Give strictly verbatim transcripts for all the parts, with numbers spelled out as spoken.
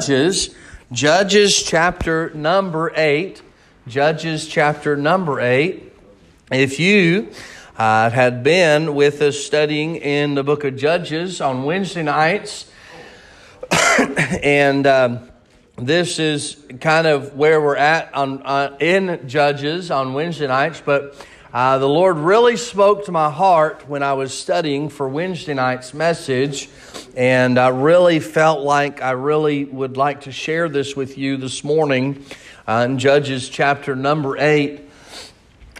Judges, Judges chapter number eight, Judges chapter number eight. If you uh, had been with us studying in the book of Judges on Wednesday nights, and um, this is kind of where we're at on, on in Judges on Wednesday nights, but uh, the Lord really spoke to my heart when I was studying for Wednesday night's message. And I really felt like I really would like to share this with you this morning uh, in Judges chapter number eight.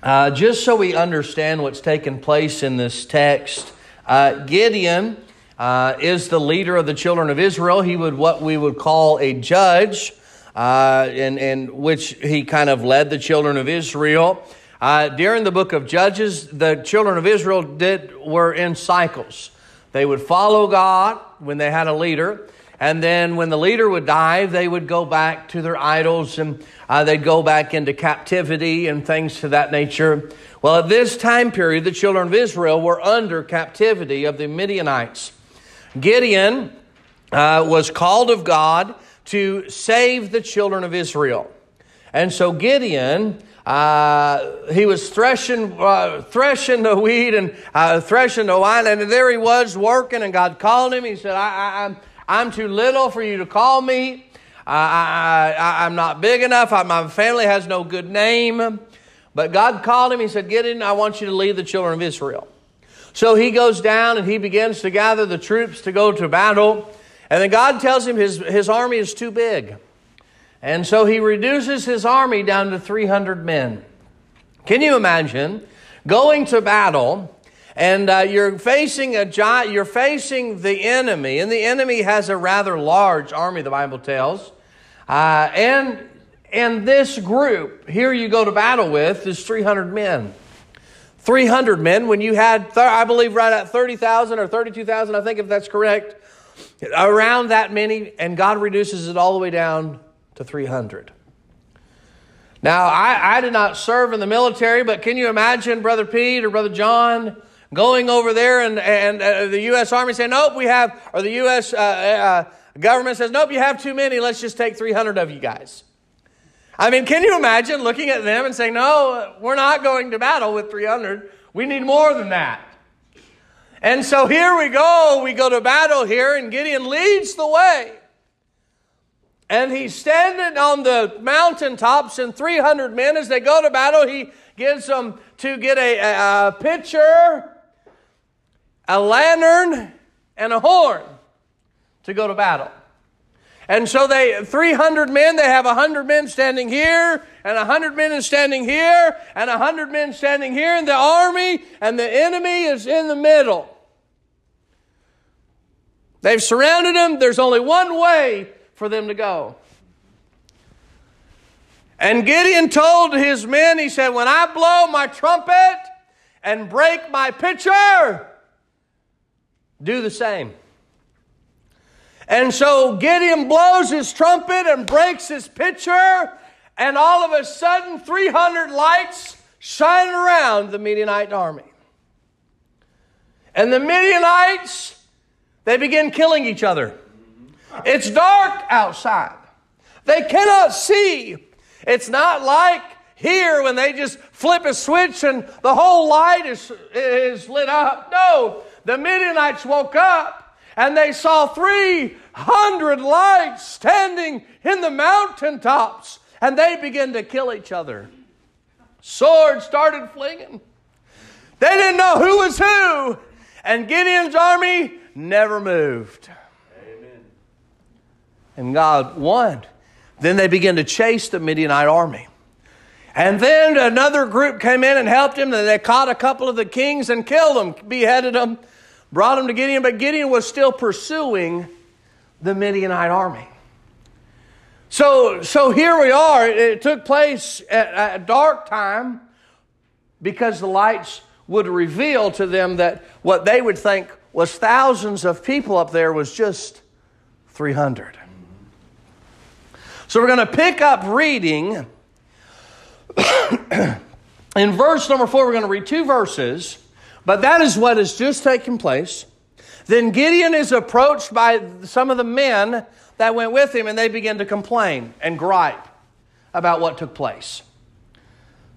Uh, just so we understand what's taken place in this text, uh, Gideon uh, is the leader of the children of Israel. He would what we would call a judge, uh, in, in which he kind of led the children of Israel. Uh, during the book of Judges, the children of Israel did were in cycles. They would follow God when they had a leader, and then when the leader would die, they would go back to their idols, and uh, they'd go back into captivity and things of that nature. Well, at this time period, the children of Israel were under captivity of the Midianites. Gideon uh, was called of God to save the children of Israel. And so Gideon, Uh, he was threshing, uh, threshing the wheat and uh, threshing the wine, and there he was working. And God called him. He said, I, I, "I'm I'm too little for you to call me. I, I, I'm not big enough. I, my family has no good name." But God called him. He said, "Gideon, I want you to lead the children of Israel." So he goes down and he begins to gather the troops to go to battle. And then God tells him his his army is too big. And so he reduces his army down to three hundred men. Can you imagine going to battle, and uh, you're facing a giant, you're facing the enemy, and the enemy has a rather large army, the Bible tells. Uh, and and this group here you go to battle with is three hundred men. three hundred men when you had, th- I believe, right at thirty thousand or thirty-two thousand, I think if that's correct, around that many, and God reduces it all the way down to three hundred. Now, I, I did not serve in the military, but can you imagine Brother Pete or Brother John going over there and, and uh, the U S Army saying, nope, we have, or the U S Uh, uh, government says, nope, you have too many, let's just take three hundred of you guys. I mean, can you imagine looking at them and saying, no, we're not going to battle with three hundred, we need more than that. And so here we go, we go to battle here, and Gideon leads the way. And he's standing on the mountaintops, and three hundred men, as they go to battle, he gives them to get a, a, a pitcher, a lantern, and a horn to go to battle. And so they, three hundred men, they have one hundred men standing here, and one hundred men is standing here, and one hundred men standing here, and the army and the enemy is in the middle. They've surrounded them. There's only one way for them to go. And Gideon told his men, he said, when I blow my trumpet and break my pitcher, do the same. And so Gideon blows his trumpet and breaks his pitcher, and all of a sudden three hundred lights shine around the Midianite army. And the Midianites, they begin killing each other. It's dark outside. They cannot see. It's not like here when they just flip a switch and the whole light is, is lit up. No, the Midianites woke up and they saw three hundred lights standing in the mountaintops, and they began to kill each other. Swords started flinging. They didn't know who was who, and Gideon's army never moved. And God won. Then they began to chase the Midianite army. And then another group came in and helped him. And they caught a couple of the kings and killed them, beheaded them, brought them to Gideon. But Gideon was still pursuing the Midianite army. So, so here we are. It took place at a dark time because the lights would reveal to them that what they would think was thousands of people up there was just three hundred. So we're going to pick up reading in verse number four. We're going to read two verses, but that is what has just taken place. Then Gideon is approached by some of the men that went with him, and they begin to complain and gripe about what took place.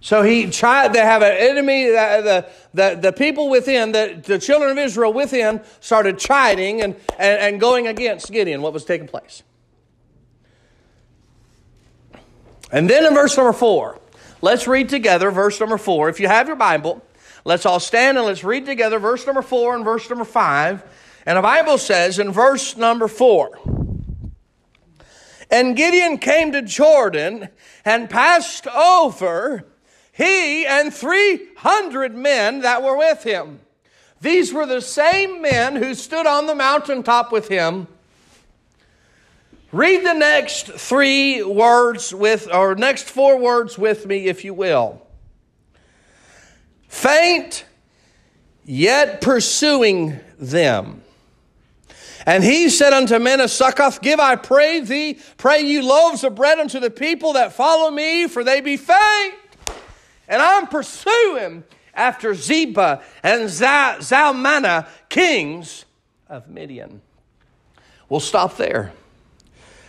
So he tried to have an enemy, the, the, the people within, the, the children of Israel within started chiding and, and, and going against Gideon, what was taking place. And then in verse number four, let's read together verse number four. If you have your Bible, let's all stand and let's read together verse number four and verse number five. And the Bible says in verse number four, "And Gideon came to Jordan and passed over, he and three hundred men that were with him." These were the same men who stood on the mountaintop with him. Read the next three words with, or next four words with me, if you will. "Faint, yet pursuing them. And he said unto men of Succoth, Give, I pray thee, pray you loaves of bread unto the people that follow me, for they be faint. And I'm pursuing after Zebah and Zalmanna, kings of Midian." We'll stop there.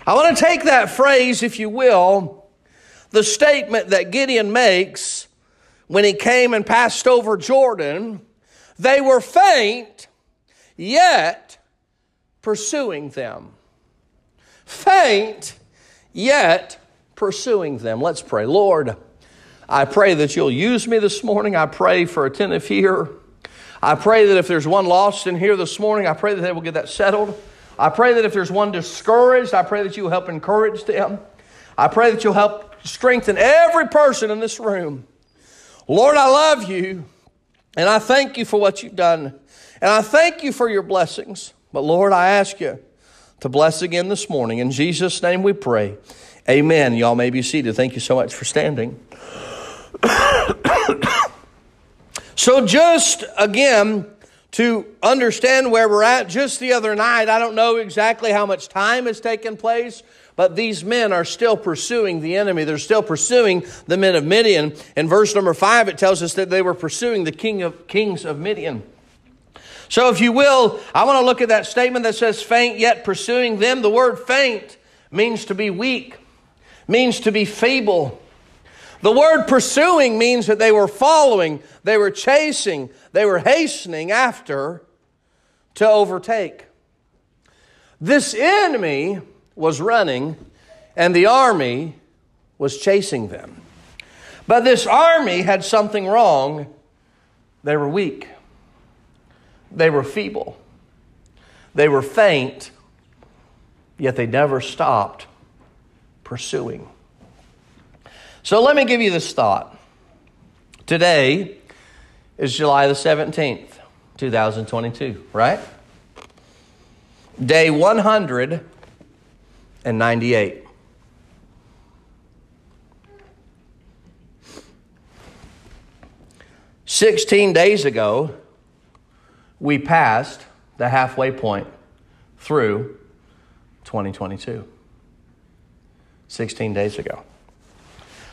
I want to take that phrase, if you will, the statement that Gideon makes when he came and passed over Jordan. They were faint, yet pursuing them. Faint, yet pursuing them. Let's pray. Lord, I pray that you'll use me this morning. I pray for attentive here. I pray that if there's one lost in here this morning, I pray that they will get that settled. I pray that if there's one discouraged, I pray that you'll help encourage them. I pray that you'll help strengthen every person in this room. Lord, I love you, and I thank you for what you've done, and I thank you for your blessings. But Lord, I ask you to bless again this morning. In Jesus' name we pray. Amen. Y'all may be seated. Thank you so much for standing. So just again, to understand where we're at, just the other night, I don't know exactly how much time has taken place, but these men are still pursuing the enemy. They're still pursuing the men of Midian. In verse number five, it tells us that they were pursuing the king of kings of Midian. So if you will, I want to look at that statement that says, "faint yet pursuing them." The word faint means to be weak, means to be feeble. The word pursuing means that they were following, they were chasing, they were hastening after to overtake. This enemy was running, and the army was chasing them. But this army had something wrong. They were weak. They were feeble. They were faint, yet they never stopped pursuing. So let me give you this thought. Today is July the seventeenth, two thousand twenty-two, right? Day one hundred ninety-eight. sixteen days ago, we passed the halfway point through twenty twenty-two. sixteen days ago.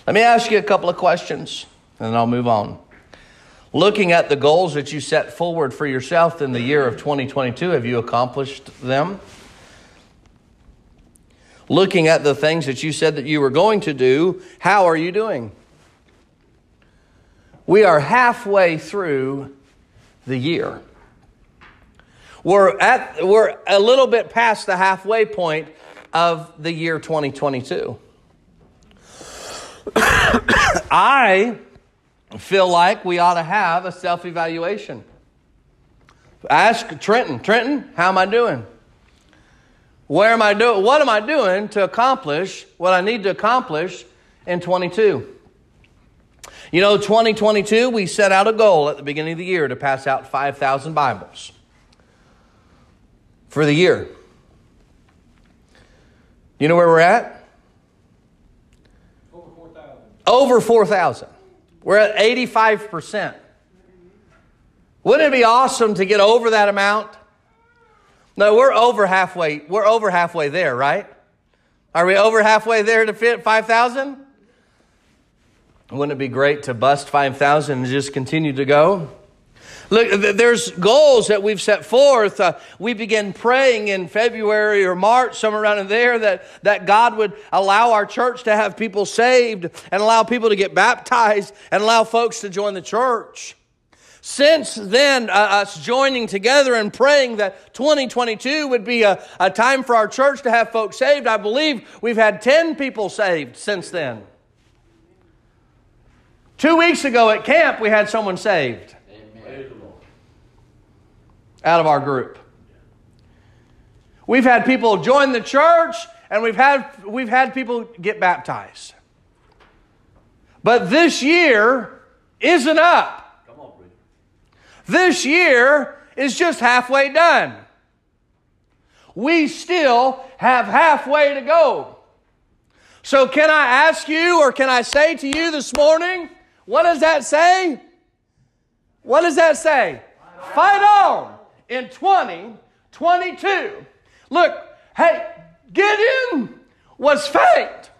Let me ask you a couple of questions, and then I'll move on. Looking at the goals that you set forward for yourself in the year of twenty twenty-two, have you accomplished them? Looking at the things that you said that you were going to do, how are you doing? We are halfway through the year. We're at we're a little bit past the halfway point of the year twenty twenty-two. I feel like we ought to have a self-evaluation. Ask Trenton, Trenton, how am I doing? Where am I doing? What am I doing to accomplish what I need to accomplish in twenty-two? You know, twenty twenty-two, we set out a goal at the beginning of the year to pass out five thousand Bibles for the year. You know where we're at? Over four thousand. We're at eighty-five percent. Wouldn't it be awesome to get over that amount? No, we're over halfway. We're over halfway there, right? Are we over halfway there to fit five thousand? Wouldn't it be great to bust five thousand and just continue to go? Look, there's goals that we've set forth. Uh, we begin praying in February or March, somewhere around in there, that, that God would allow our church to have people saved and allow people to get baptized and allow folks to join the church. Since then, uh, us joining together and praying that twenty twenty-two would be a, a time for our church to have folks saved, I believe we've had ten people saved since then. Two weeks ago at camp, we had someone saved. Amen. Out of our group. We've had people join the church, and we've had, we've had people get baptized. But this year isn't up. This year is just halfway done. We still have halfway to go. So can I ask you, or can I say to you this morning, what does that say? What does that say? Fight on in twenty twenty-two. Look, hey, Gideon was faint.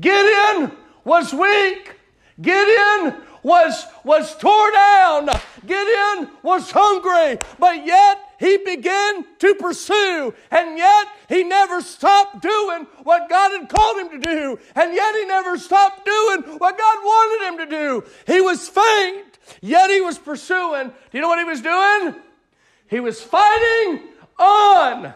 Gideon was weak. Gideon was, was torn down. Gideon was hungry, but yet he began to pursue, and yet he never stopped doing what God had called him to do, and yet he never stopped doing what God wanted him to do. He was faint, yet he was pursuing. Do you know what he was doing? He was fighting on.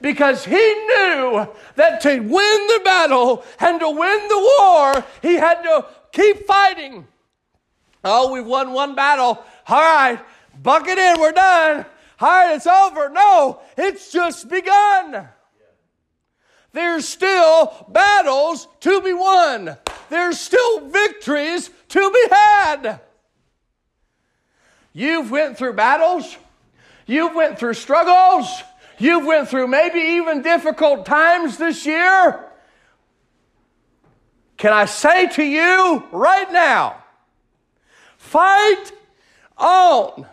Because he knew that to win the battle and to win the war, he had to keep fighting. Oh, we've won one battle. All right, buck it in, we're done. All right, it's over. No, it's just begun. There's still battles to be won. There's still victories to be had. You've went through battles. You've went through struggles. You've went through maybe even difficult times this year. Can I say to you right now, fight on.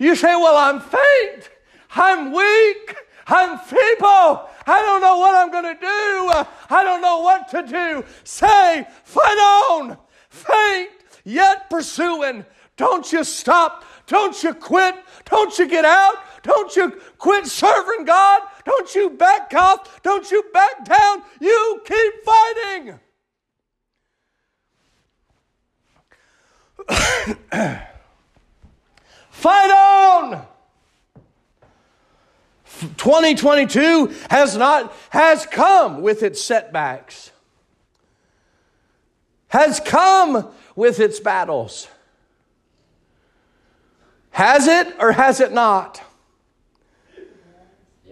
You say, well, I'm faint, I'm weak, I'm feeble, I don't know what I'm going to do, I don't know what to do. Say, fight on, faint, yet pursuing. Don't you stop, don't you quit, don't you get out. Don't you quit serving God. Don't you back off. Don't you back down. You keep fighting. Fight on. twenty twenty-two has not, has come with its setbacks. Has come with its battles. Has it or has it not?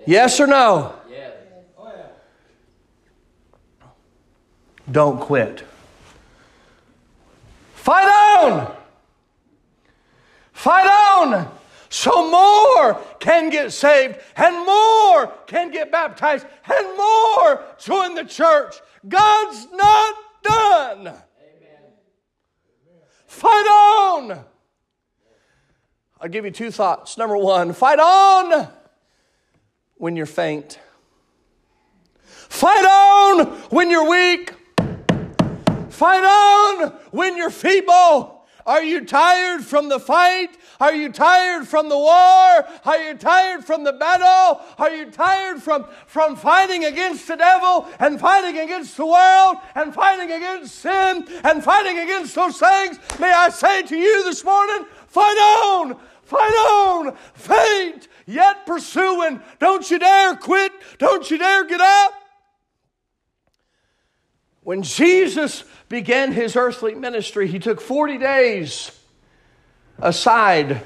Yes or no? Yes. Oh, yeah. Don't quit. Fight on. Fight on. So more can get saved, and more can get baptized, and more join the church. God's not done. Amen. Fight on. I'll give you two thoughts. Number one, fight on when you're faint. Fight on when you're weak. Fight on when you're feeble. Are you tired from the fight? Are you tired from the war? Are you tired from the battle? Are you tired from, from fighting against the devil and fighting against the world and fighting against sin and fighting against those things? May I say to you this morning, fight on! Fight on, faint, yet pursuing. Don't you dare quit. Don't you dare get up. When Jesus began his earthly ministry, he took forty days aside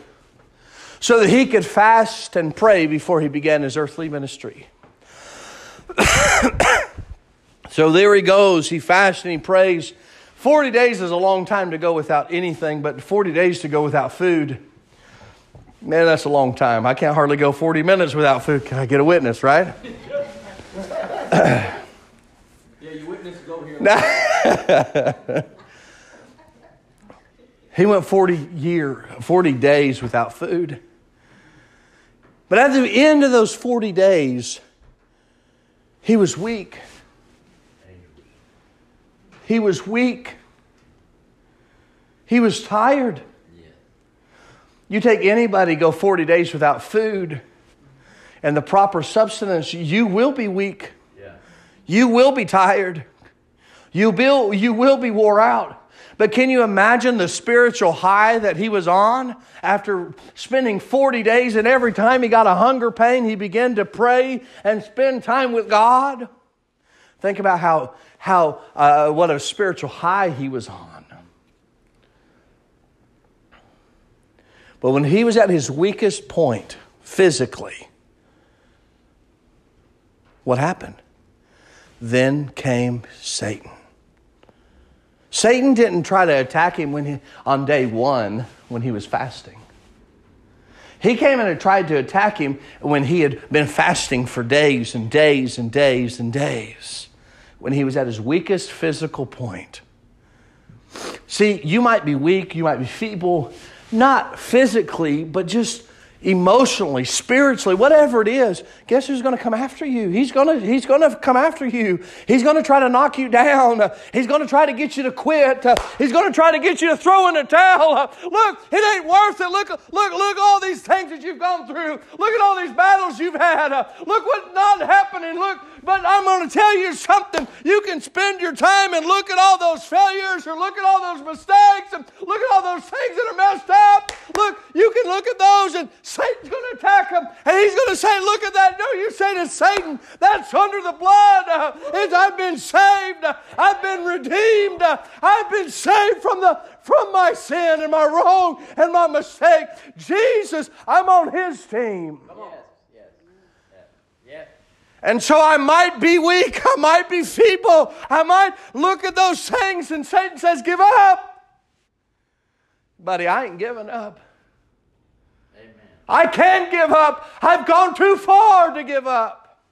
so that he could fast and pray before he began his earthly ministry. So there he goes. He fasts and he prays. forty days is a long time to go without anything, but forty days to go without food. Man, that's a long time. I can't hardly go forty minutes without food. Can I get a witness, right? Yeah, you witness is over here. He went forty year, forty days without food. But at the end of those forty days, he was weak. He was weak. He was tired. You take anybody, go forty days without food and the proper substance, you will be weak. Yeah. You will be tired. You will, you will be wore out. But can you imagine the spiritual high that he was on after spending forty days, and every time he got a hunger pain, he began to pray and spend time with God? Think about how how uh, what a spiritual high he was on. But when he was at his weakest point physically, what happened? Then came Satan. Satan didn't try to attack him when he, on day one when he was fasting. He came in and tried to attack him when he had been fasting for days and days and days and days, when he was at his weakest physical point. See, you might be weak, you might be feeble, not physically, but just emotionally, spiritually, whatever it is. Guess who's going to come after you? He's going to, he's going to come after you. He's going to try to knock you down. He's going to try to get you to quit. He's going to try to get you to throw in the towel. Look, it ain't worth it. Look, look, look all these things that you've gone through. Look at all these battles you've had. Look what's not happening. Look, but I'm going to tell you something. You can spend your time and look at all those failures, or look at all those mistakes, and look at all those things that are messed up. Look, you can look at those, and Satan's going to attack him, and he's going to say, look at that. No, you say to Satan, that's under the blood. It's, I've been saved. I've been redeemed. I've been saved from the from my sin and my wrong and my mistake. Jesus, I'm on his team. Come on. And so I might be weak. I might be feeble. I might look at those things, and Satan says, give up. Buddy, I ain't giving up. I can't give up. I've gone too far to give up.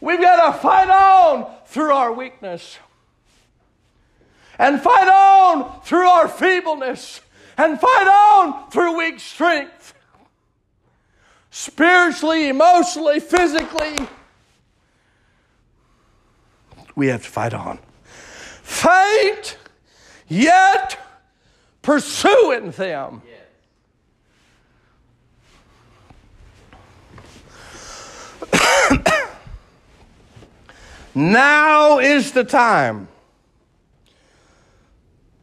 We've got to fight on through our weakness, and fight on through our feebleness, and fight on through weak strength. Spiritually, emotionally, physically, we have to fight on. Faint, yet pursuing them. Yeah. Now is the time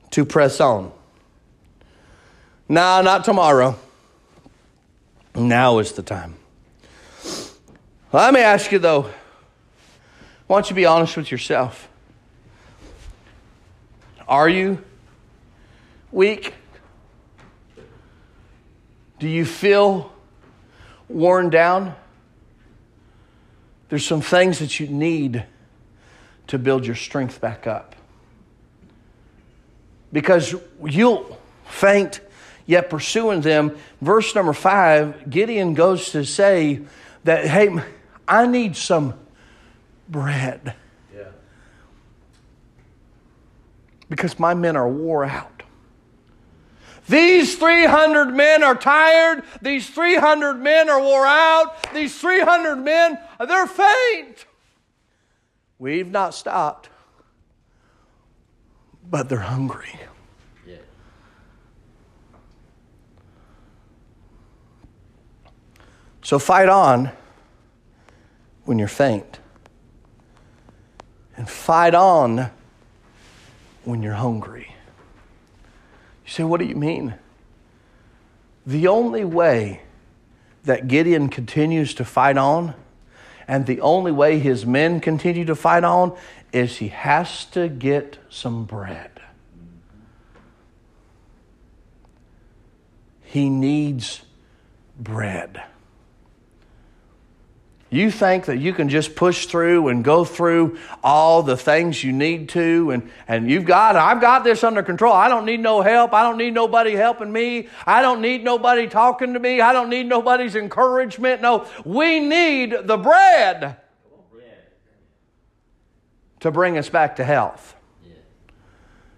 to press on. Now, not tomorrow. Now is the time. Let me ask you, though. Why don't you be honest with yourself? Are you weak? Do you feel worn down? There's some things that you need to build your strength back up. Because you'll faint, yet pursuing them. Verse number five, Gideon goes to say that, hey, I need some bread. Yeah. Because my men are wore out. These three hundred men are tired. These three hundred men are wore out. These three hundred men, they're faint. We've not stopped, but they're hungry. Yeah. So fight on when you're faint, and fight on when you're hungry. You say, what do you mean? The only way that Gideon continues to fight on, and the only way his men continue to fight on, is he has to get some bread. He needs bread. You think that you can just push through and go through all the things you need to, and, and you've got, I've got this under control. I don't need no help. I don't need nobody helping me. I don't need nobody talking to me. I don't need nobody's encouragement. No, we need the bread to bring us back to health,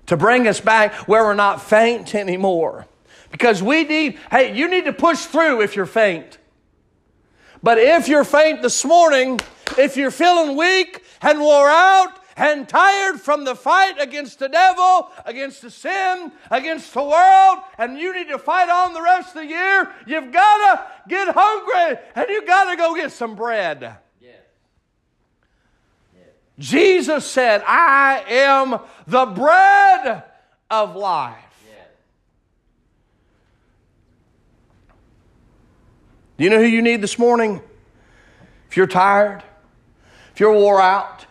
to bring us back where we're not faint anymore. Because we need, hey, you need to push through if you're faint. But if you're faint this morning, if you're feeling weak and wore out and tired from the fight against the devil, against the sin, against the world, and you need to fight on the rest of the year, you've got to get hungry and you've got to go get some bread. Jesus said, I am the bread of life. Yeah. Do you know who you need this morning? If you're tired, if you're wore out,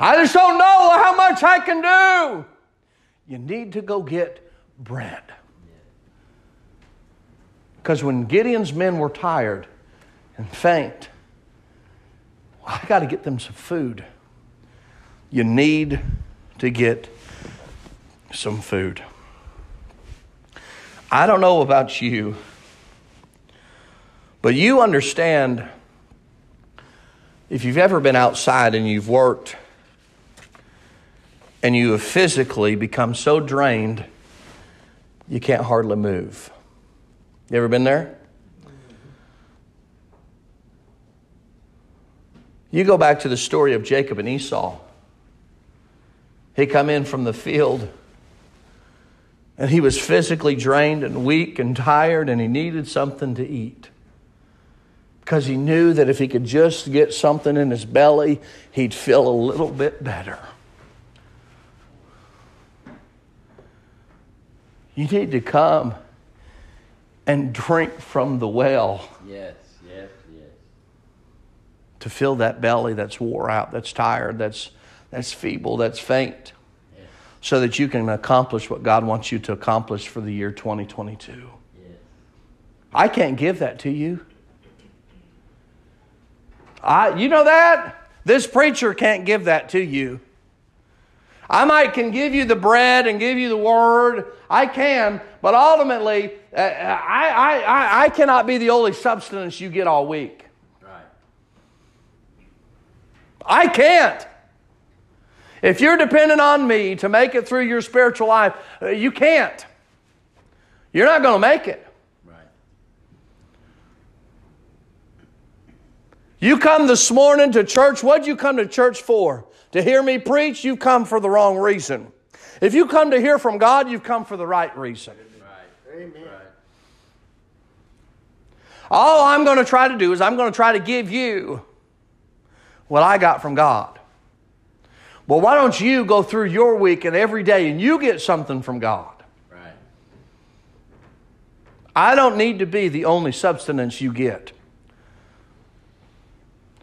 I just don't know how much I can do. You need to go get bread. Because when Gideon's men were tired and faint, I got to get them some food. You need to get some food. I don't know about you, but you understand if you've ever been outside and you've worked and you have physically become so drained, you can't hardly move. You ever been there? You go back to the story of Jacob and Esau. He come in from the field, and he was physically drained and weak and tired, and he needed something to eat because he knew that if he could just get something in his belly, he'd feel a little bit better. You need to come and drink from the well. Yes. To fill that belly that's wore out, that's tired, that's that's feeble, that's faint, yes. So that you can accomplish what God wants you to accomplish for the year twenty twenty-two. Yes. I can't give that to you. I, you know that? This preacher can't give that to you. I might can give you the bread and give you the word. I can, but ultimately, I, I, I, I cannot be the only substance you get all week. I can't. If you're dependent on me to make it through your spiritual life, you can't. You're not going to make it. Right. You come this morning to church. What'd you come to church for? To hear me preach? You've come for the wrong reason. If you come to hear from God, you've come for the right reason. Right. Amen. Right. All I'm going to try to do is I'm going to try to give you what I got from God. Well, why don't you go through your week and every day and you get something from God? Right. I don't need to be the only substance you get.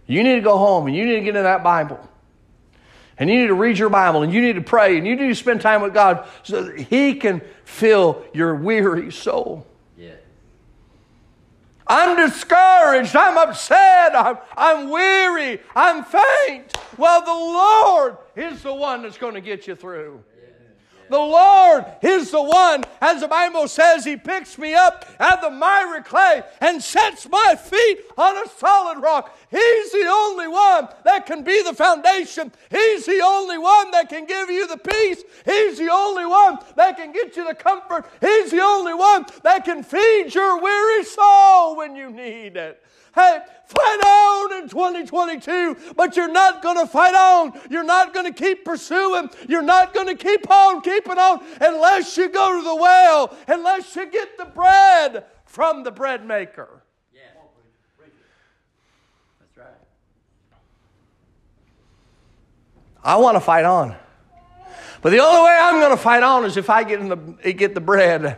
You need to go home and you need to get in that Bible. And you need to read your Bible and you need to pray and you need to spend time with God so that He can fill your weary soul. Yeah. I'm discouraged, I'm upset, I'm, I'm weary, I'm faint. Well, the Lord is the one that's going to get you through. Yeah, yeah. The Lord is the one, as the Bible says, He picks me up out of the miry clay and sets my feet on a solid rock. He's the only one that can be the foundation. He's the only one that can give you the peace. He's the only one that can get you the comfort. He's the only one that can feed your weary soul when you need it. Hey, fight on in twenty twenty-two, but you're not going to fight on. You're not going to keep pursuing. You're not going to keep on keeping on unless you go to the well, unless you get the bread from the bread maker. Yeah. That's right. I want to fight on. But the only way I'm going to fight on is if I get in the get the bread. Amen.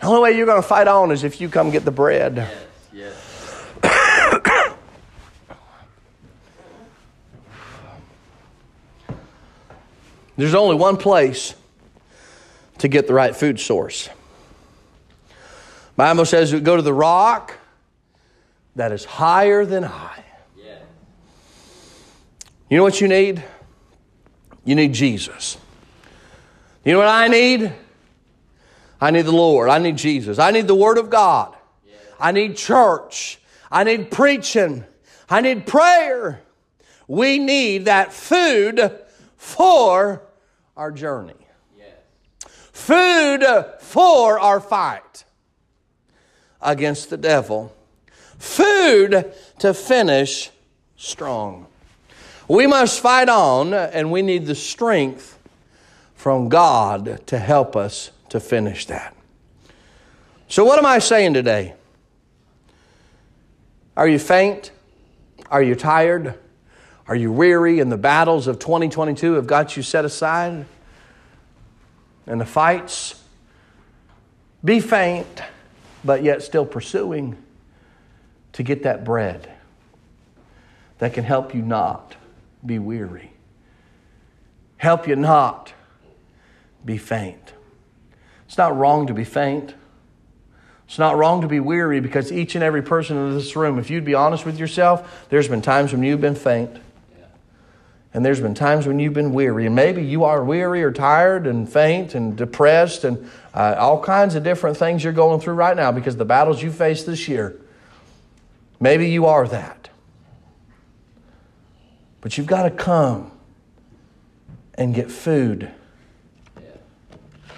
The only way you're going to fight on is if you come get the bread. Yeah. Yes. There's only one place to get the right food source. Bible says we go to the rock that is higher than I. Yeah. You know what you need? You need Jesus. You know what I need? I need the Lord. I need Jesus. I need the Word of God. I need church. I need preaching. I need prayer. We need that food for our journey. Yes. Food for our fight against the devil. Food to finish strong. We must fight on, and we need the strength from God to help us to finish that. So what am I saying today? Are you faint? Are you tired? Are you weary? And the battles of twenty twenty-two have got you set aside? And the fights? Be faint, but yet still pursuing to get that bread that can help you not be weary. Help you not be faint. It's not wrong to be faint. It's not wrong to be weary, because each and every person in this room, if you'd be honest with yourself, there's been times when you've been faint. And there's been times when you've been weary. And maybe you are weary or tired and faint and depressed and uh, all kinds of different things you're going through right now because of the battles you faced this year. Maybe you are that. But you've got to come and get food yeah.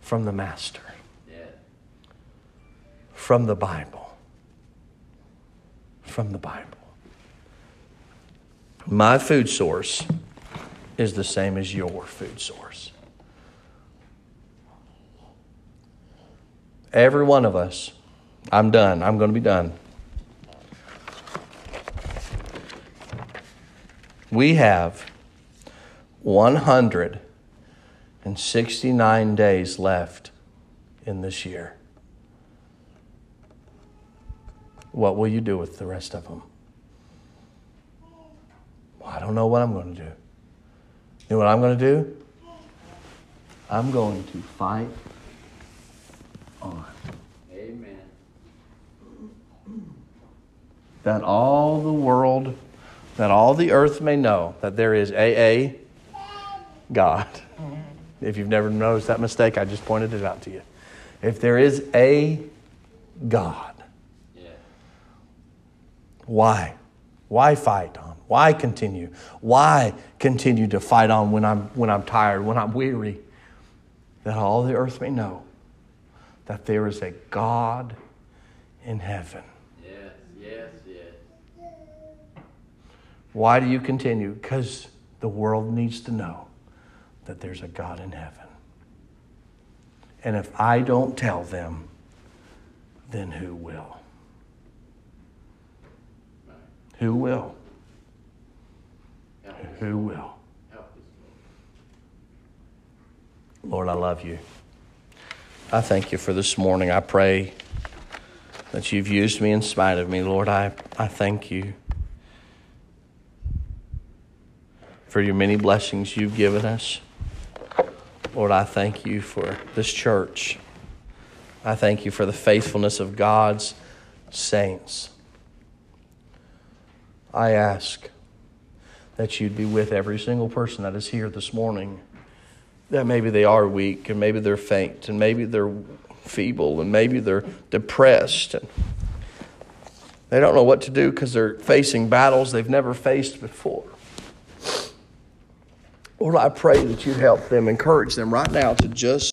from the Master, yeah. from the Bible, from the Bible. My food source is the same as your food source. Every one of us, I'm done. I'm going to be done. We have one hundred sixty-nine days left in this year. What will you do with the rest of them? I don't know what I'm going to do. You know what I'm going to do? I'm going to fight on. Amen. That all the world, that all the earth may know that there is a a God. If you've never noticed that mistake, I just pointed it out to you. If there is a God, yeah. why? Why fight on? Why continue? Why continue to fight on when I'm when I'm tired, when I'm weary? That all the earth may know that there is a God in heaven. Yes, yes, yes. Why do you continue? Because the world needs to know that there's a God in heaven. And if I don't tell them, then who will? Who will? Who will? Lord, I love you. I thank you for this morning. I pray that you've used me in spite of me. Lord, I, I thank you for your many blessings you've given us. Lord, I thank you for this church. I thank you for the faithfulness of God's saints. I ask that you'd be with every single person that is here this morning, that maybe they are weak, and maybe they're faint, and maybe they're feeble, and maybe they're depressed, and they don't know what to do because they're facing battles they've never faced before. Lord, I pray that you'd help them, encourage them right now to just